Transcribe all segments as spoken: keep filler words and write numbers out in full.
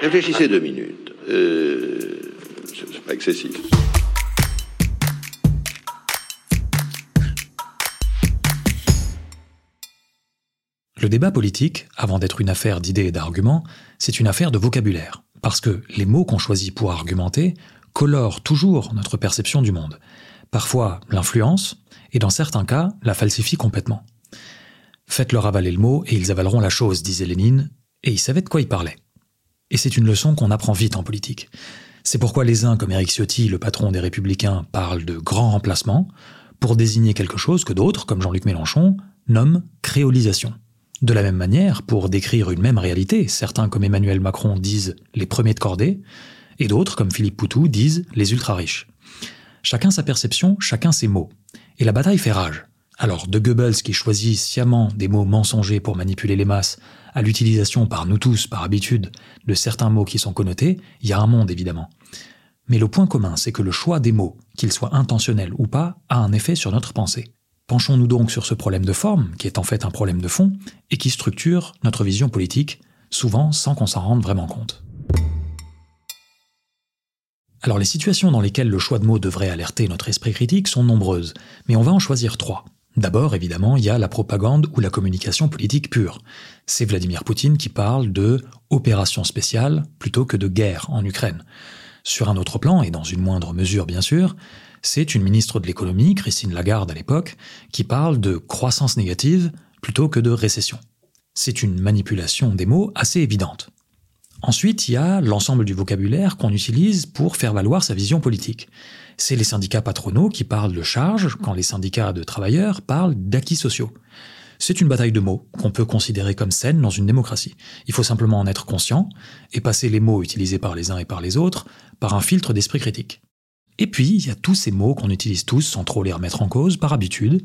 Réfléchissez deux minutes. Euh, c'est pas excessif. Le débat politique, avant d'être une affaire d'idées et d'arguments, c'est une affaire de vocabulaire. Parce que les mots qu'on choisit pour argumenter colorent toujours notre perception du monde. Parfois l'influence, et dans certains cas, la falsifie complètement. « Faites-leur avaler le mot et ils avaleront la chose », disait Lénine, et il savait de quoi il parlait. Et c'est une leçon qu'on apprend vite en politique. C'est pourquoi les uns, comme Éric Ciotti, le patron des Républicains, parlent de « grand remplacement » pour désigner quelque chose que d'autres, comme Jean-Luc Mélenchon, nomment « créolisation ». De la même manière, pour décrire une même réalité, certains comme Emmanuel Macron disent « les premiers de cordée » et d'autres comme Philippe Poutou disent « les ultra-riches ». Chacun sa perception, chacun ses mots. Et la bataille fait rage. Alors de Goebbels qui choisit sciemment des mots mensongers pour manipuler les masses, à l'utilisation par nous tous, par habitude, de certains mots qui sont connotés, il y a un monde évidemment. Mais le point commun, c'est que le choix des mots, qu'ils soient intentionnels ou pas, a un effet sur notre pensée. Penchons-nous donc sur ce problème de forme, qui est en fait un problème de fond, et qui structure notre vision politique, souvent sans qu'on s'en rende vraiment compte. Alors les situations dans lesquelles le choix de mots devrait alerter notre esprit critique sont nombreuses, mais on va en choisir trois. D'abord, évidemment, il y a la propagande ou la communication politique pure. C'est Vladimir Poutine qui parle de « opération spéciale » plutôt que de « guerre » en Ukraine. Sur un autre plan, et dans une moindre mesure bien sûr, c'est une ministre de l'économie, Christine Lagarde à l'époque, qui parle de croissance négative plutôt que de récession. C'est une manipulation des mots assez évidente. Ensuite, il y a l'ensemble du vocabulaire qu'on utilise pour faire valoir sa vision politique. C'est les syndicats patronaux qui parlent de charges quand les syndicats de travailleurs parlent d'acquis sociaux. C'est une bataille de mots qu'on peut considérer comme saine dans une démocratie. Il faut simplement en être conscient et passer les mots utilisés par les uns et par les autres par un filtre d'esprit critique. Et puis, il y a tous ces mots qu'on utilise tous sans trop les remettre en cause par habitude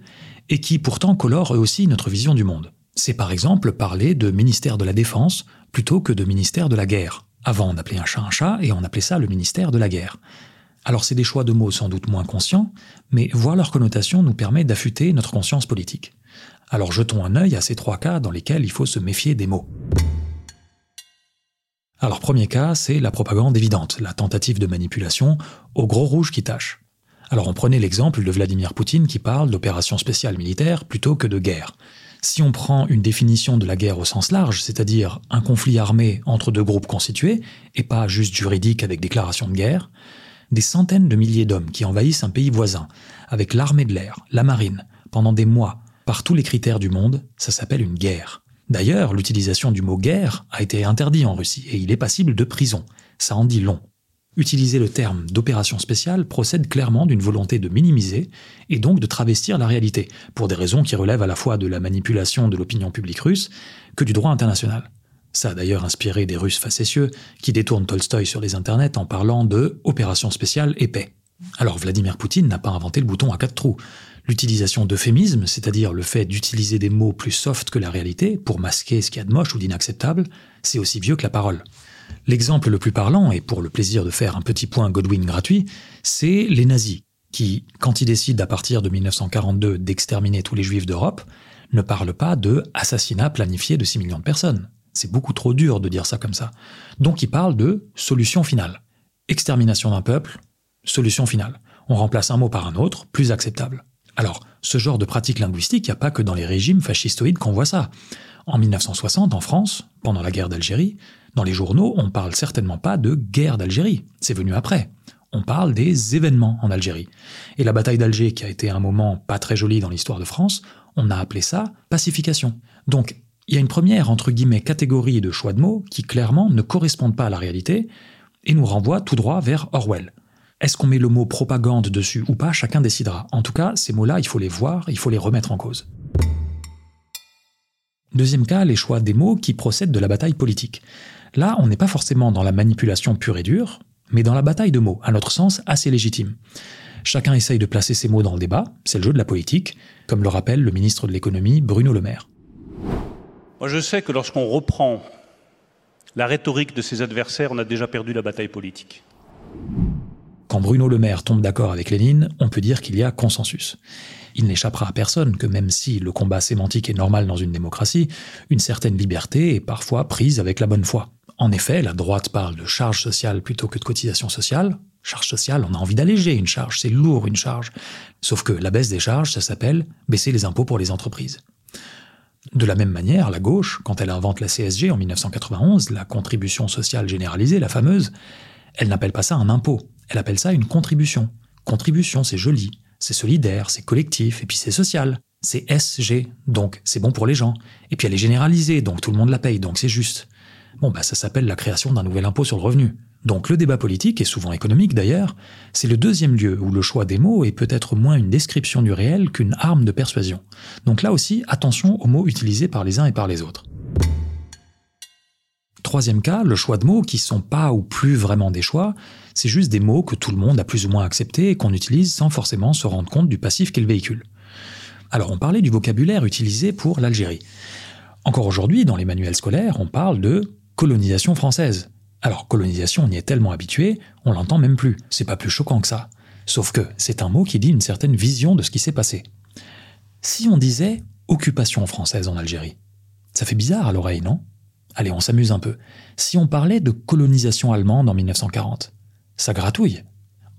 et qui pourtant colorent eux aussi notre vision du monde. C'est par exemple parler de ministère de la Défense plutôt que de ministère de la Guerre. Avant, on appelait un chat un chat et on appelait ça le ministère de la Guerre. Alors c'est des choix de mots sans doute moins conscients, mais voir leur connotation nous permet d'affûter notre conscience politique. Alors jetons un œil à ces trois cas dans lesquels il faut se méfier des mots. Alors premier cas, c'est la propagande évidente, la tentative de manipulation au gros rouge qui tâche. Alors on prenait l'exemple de Vladimir Poutine qui parle d'opération spéciale militaire plutôt que de guerre. Si on prend une définition de la guerre au sens large, c'est-à-dire un conflit armé entre deux groupes constitués, et pas juste juridique avec déclaration de guerre, des centaines de milliers d'hommes qui envahissent un pays voisin, avec l'armée de l'air, la marine, pendant des mois, par tous les critères du monde, ça s'appelle une guerre. D'ailleurs, l'utilisation du mot « guerre » a été interdit en Russie et il est passible de prison. Ça en dit long. Utiliser le terme d'opération spéciale procède clairement d'une volonté de minimiser et donc de travestir la réalité, pour des raisons qui relèvent à la fois de la manipulation de l'opinion publique russe que du droit international. Ça a d'ailleurs inspiré des Russes facétieux qui détournent Tolstoï sur les internets en parlant de « opération spéciale épais ». Alors Vladimir Poutine n'a pas inventé le bouton à quatre trous. L'utilisation d'euphémismes, c'est-à-dire le fait d'utiliser des mots plus soft que la réalité pour masquer ce qu'il y a de moche ou d'inacceptable, c'est aussi vieux que la parole. L'exemple le plus parlant, et pour le plaisir de faire un petit point Godwin gratuit, c'est les nazis, qui, quand ils décident à partir de mille neuf cent quarante-deux d'exterminer tous les juifs d'Europe, ne parlent pas de « assassinat planifié de six millions de personnes ». C'est beaucoup trop dur de dire ça comme ça. Donc ils parlent de « solution finale ». Extermination d'un peuple, solution finale. On remplace un mot par un autre, plus acceptable. Alors, ce genre de pratique linguistique, il n'y a pas que dans les régimes fascistoïdes qu'on voit ça. En mille neuf cent soixante, en France, pendant la guerre d'Algérie, dans les journaux, on ne parle certainement pas de guerre d'Algérie, c'est venu après. On parle des événements en Algérie. Et la bataille d'Alger, qui a été un moment pas très joli dans l'histoire de France, on a appelé ça pacification. Donc, il y a une première, entre guillemets, catégorie de choix de mots qui clairement ne correspondent pas à la réalité et nous renvoient tout droit vers Orwell. Est-ce qu'on met le mot « propagande » dessus ou pas, chacun décidera. En tout cas, ces mots-là, il faut les voir, il faut les remettre en cause. Deuxième cas, les choix des mots qui procèdent de la bataille politique. Là, on n'est pas forcément dans la manipulation pure et dure, mais dans la bataille de mots, à notre sens assez légitime. Chacun essaye de placer ses mots dans le débat, c'est le jeu de la politique, comme le rappelle le ministre de l'économie, Bruno Le Maire. Moi, je sais que lorsqu'on reprend la rhétorique de ses adversaires, on a déjà perdu la bataille politique. Quand Bruno Le Maire tombe d'accord avec Lénine, on peut dire qu'il y a consensus. Il n'échappera à personne que même si le combat sémantique est normal dans une démocratie, une certaine liberté est parfois prise avec la bonne foi. En effet, la droite parle de charge sociale plutôt que de cotisation sociale. Charge sociale, on a envie d'alléger une charge, c'est lourd une charge. Sauf que la baisse des charges, ça s'appelle baisser les impôts pour les entreprises. De la même manière, la gauche, quand elle invente la C S G en mille neuf cent quatre-vingt-onze, la contribution sociale généralisée, la fameuse, elle n'appelle pas ça un impôt, elle appelle ça une contribution. Contribution, c'est joli, c'est solidaire, c'est collectif, et puis c'est social. C'est S G, donc c'est bon pour les gens. Et puis elle est généralisée, donc tout le monde la paye, donc c'est juste. Bon, bah ça s'appelle la création d'un nouvel impôt sur le revenu. Donc le débat politique, et souvent économique d'ailleurs, c'est le deuxième lieu où le choix des mots est peut-être moins une description du réel qu'une arme de persuasion. Donc là aussi, attention aux mots utilisés par les uns et par les autres. Troisième cas, le choix de mots qui sont pas ou plus vraiment des choix, c'est juste des mots que tout le monde a plus ou moins acceptés et qu'on utilise sans forcément se rendre compte du passif qu'ils véhiculent. Alors on parlait du vocabulaire utilisé pour l'Algérie. Encore aujourd'hui, dans les manuels scolaires, on parle de colonisation française. Alors, colonisation, on y est tellement habitué, on l'entend même plus, c'est pas plus choquant que ça. Sauf que c'est un mot qui dit une certaine vision de ce qui s'est passé. Si on disait « occupation française en Algérie », ça fait bizarre à l'oreille, non ? Allez, on s'amuse un peu. Si on parlait de colonisation allemande en mille neuf cent quarante, ça gratouille.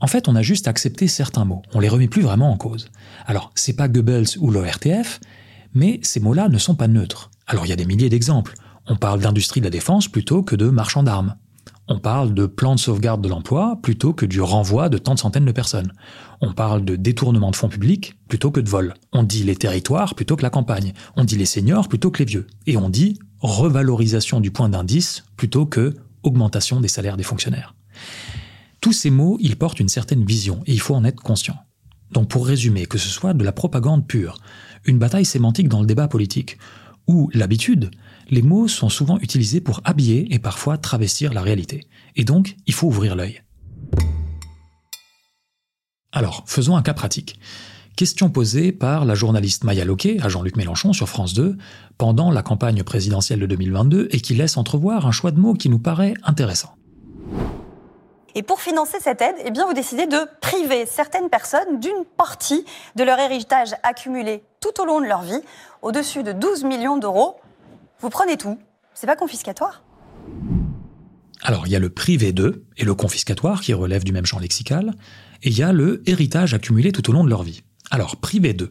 En fait, on a juste accepté certains mots, on les remet plus vraiment en cause. Alors, c'est pas Goebbels ou l'O R T F, mais ces mots-là ne sont pas neutres. Alors, il y a des milliers d'exemples. On parle d'industrie de la défense plutôt que de marchand d'armes. On parle de plan de sauvegarde de l'emploi plutôt que du renvoi de tant de centaines de personnes. On parle de détournement de fonds publics plutôt que de vol. On dit les territoires plutôt que la campagne. On dit les seniors plutôt que les vieux. Et on dit revalorisation du point d'indice plutôt que augmentation des salaires des fonctionnaires. Tous ces mots, ils portent une certaine vision et il faut en être conscient. Donc pour résumer, que ce soit de la propagande pure, une bataille sémantique dans le débat politique, ou l'habitude, les mots sont souvent utilisés pour habiller et parfois travestir la réalité. Et donc, il faut ouvrir l'œil. Alors, faisons un cas pratique. Question posée par la journaliste Maïa Loquet à Jean-Luc Mélenchon sur France deux pendant la campagne présidentielle de deux mille vingt-deux et qui laisse entrevoir un choix de mots qui nous paraît intéressant. Et pour financer cette aide, eh bien vous décidez de priver certaines personnes d'une partie de leur héritage accumulé tout au long de leur vie, au-dessus de douze millions d'euros. Vous prenez tout, c'est pas confiscatoire ? Alors il y a le privé de et le confiscatoire qui relèvent du même champ lexical, et il y a le héritage accumulé tout au long de leur vie. Alors privé de.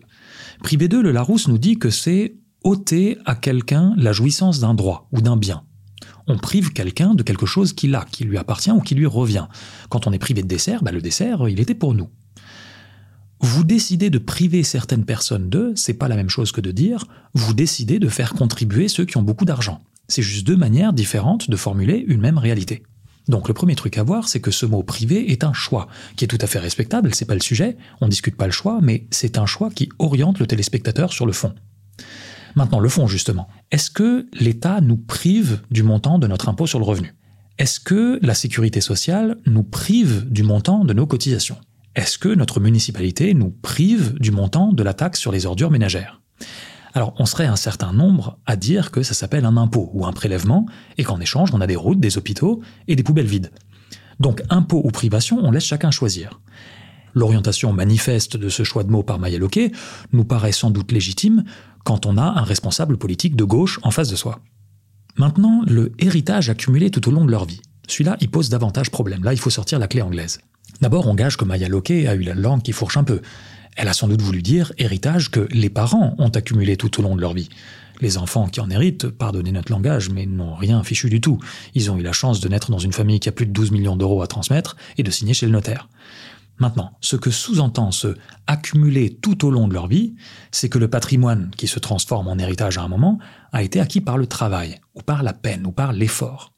Privé de, le Larousse nous dit que c'est ôter à quelqu'un la jouissance d'un droit ou d'un bien. On prive quelqu'un de quelque chose qu'il a, qui lui appartient ou qui lui revient. Quand on est privé de dessert, bah le dessert, il était pour nous. Vous décidez de priver certaines personnes d'eux, c'est pas la même chose que de dire « vous décidez de faire contribuer ceux qui ont beaucoup d'argent ». C'est juste deux manières différentes de formuler une même réalité. Donc le premier truc à voir, c'est que ce mot « privé » est un choix, qui est tout à fait respectable, c'est pas le sujet, on discute pas le choix, mais c'est un choix qui oriente le téléspectateur sur le fond. Maintenant, le fond, justement. Est-ce que l'État nous prive du montant de notre impôt sur le revenu ? Est-ce que la sécurité sociale nous prive du montant de nos cotisations ? Est-ce que notre municipalité nous prive du montant de la taxe sur les ordures ménagères ? Alors, on serait un certain nombre à dire que ça s'appelle un impôt ou un prélèvement, et qu'en échange, on a des routes, des hôpitaux et des poubelles vides. Donc, impôt ou privation, on laisse chacun choisir. L'orientation manifeste de ce choix de mots par Maïa Loquet nous paraît sans doute légitime quand on a un responsable politique de gauche en face de soi. Maintenant, le héritage accumulé tout au long de leur vie. Celui-là, il pose davantage problème. Là, il faut sortir la clé anglaise. D'abord, on gage que Maïa Loquet a eu la langue qui fourche un peu. Elle a sans doute voulu dire héritage que les parents ont accumulé tout au long de leur vie. Les enfants qui en héritent, pardonnez notre langage, mais n'ont rien fichu du tout. Ils ont eu la chance de naître dans une famille qui a plus de douze millions d'euros à transmettre et de signer chez le notaire. Maintenant, ce que sous-entend ce « accumuler tout au long de leur vie », c'est que le patrimoine, qui se transforme en héritage à un moment, a été acquis par le travail, ou par la peine, ou par l'effort.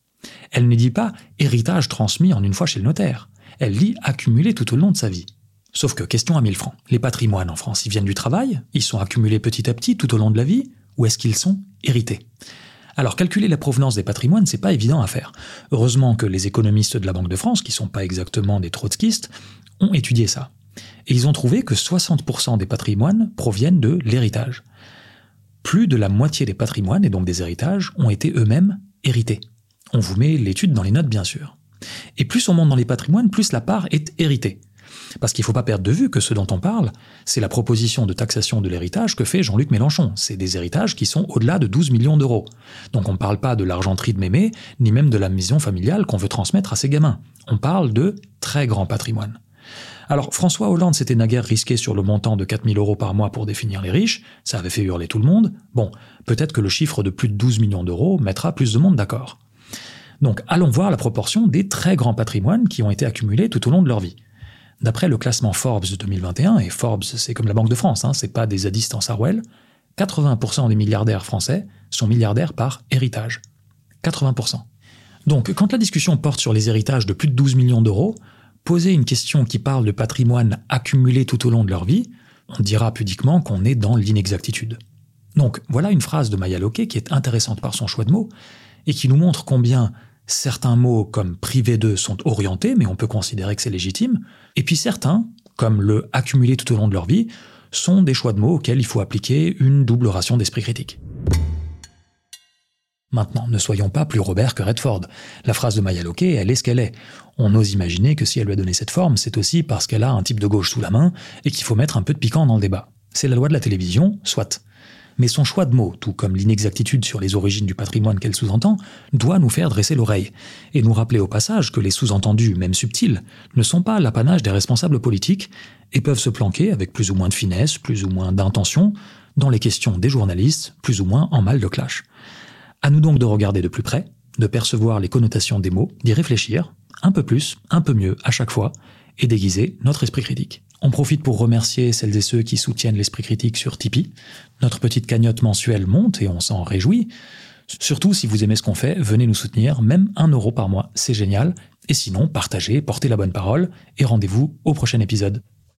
Elle ne dit pas « héritage transmis en une fois chez le notaire », elle dit « accumuler tout au long de sa vie ». Sauf que, question à mille francs, les patrimoines en France, ils viennent du travail, ils sont accumulés petit à petit tout au long de la vie, ou est-ce qu'ils sont hérités ? Alors, calculer la provenance des patrimoines, c'est pas évident à faire. Heureusement que les économistes de la Banque de France, qui sont pas exactement des trotskistes, ont étudié ça. Et ils ont trouvé que soixante pour cent des patrimoines proviennent de l'héritage. Plus de la moitié des patrimoines, et donc des héritages, ont été eux-mêmes hérités. On vous met l'étude dans les notes, bien sûr. Et plus on monte dans les patrimoines, plus la part est héritée. Parce qu'il ne faut pas perdre de vue que ce dont on parle, c'est la proposition de taxation de l'héritage que fait Jean-Luc Mélenchon. C'est des héritages qui sont au-delà de douze millions d'euros. Donc on ne parle pas de l'argenterie de mémé, ni même de la maison familiale qu'on veut transmettre à ses gamins. On parle de très grand patrimoine. Alors, François Hollande s'était naguère risqué sur le montant de quatre mille euros par mois pour définir les riches, ça avait fait hurler tout le monde. Bon, peut-être que le chiffre de plus de douze millions d'euros mettra plus de monde d'accord. Donc, allons voir la proportion des très grands patrimoines qui ont été accumulés tout au long de leur vie. D'après le classement Forbes de deux mille vingt et un, et Forbes c'est comme la Banque de France, hein, c'est pas des zadistes en Orwell, quatre-vingts pour cent des milliardaires français sont milliardaires par héritage. quatre-vingts pour cent. Donc, quand la discussion porte sur les héritages de plus de douze millions d'euros, poser une question qui parle de patrimoine accumulé tout au long de leur vie, on dira pudiquement qu'on est dans l'inexactitude. Donc voilà une phrase de Maïa Loquet qui est intéressante par son choix de mots et qui nous montre combien certains mots comme « privé de » sont orientés, mais on peut considérer que c'est légitime, et puis certains, comme le « accumulé tout au long de leur vie », sont des choix de mots auxquels il faut appliquer une double ration d'esprit critique. Maintenant, ne soyons pas plus Robert que Redford. La phrase de Maïa Loquet, elle est ce qu'elle est. On ose imaginer que si elle lui a donné cette forme, c'est aussi parce qu'elle a un type de gauche sous la main et qu'il faut mettre un peu de piquant dans le débat. C'est la loi de la télévision, soit. Mais son choix de mots, tout comme l'inexactitude sur les origines du patrimoine qu'elle sous-entend, doit nous faire dresser l'oreille. Et nous rappeler au passage que les sous-entendus, même subtils, ne sont pas l'apanage des responsables politiques et peuvent se planquer avec plus ou moins de finesse, plus ou moins d'intention, dans les questions des journalistes, plus ou moins en mal de clash. À nous donc de regarder de plus près, de percevoir les connotations des mots, d'y réfléchir, un peu plus, un peu mieux à chaque fois, et déguiser notre esprit critique. On profite pour remercier celles et ceux qui soutiennent l'esprit critique sur Tipeee. Notre petite cagnotte mensuelle monte et on s'en réjouit. Surtout, si vous aimez ce qu'on fait, venez nous soutenir, même un euro par mois, c'est génial. Et sinon, partagez, portez la bonne parole, et rendez-vous au prochain épisode.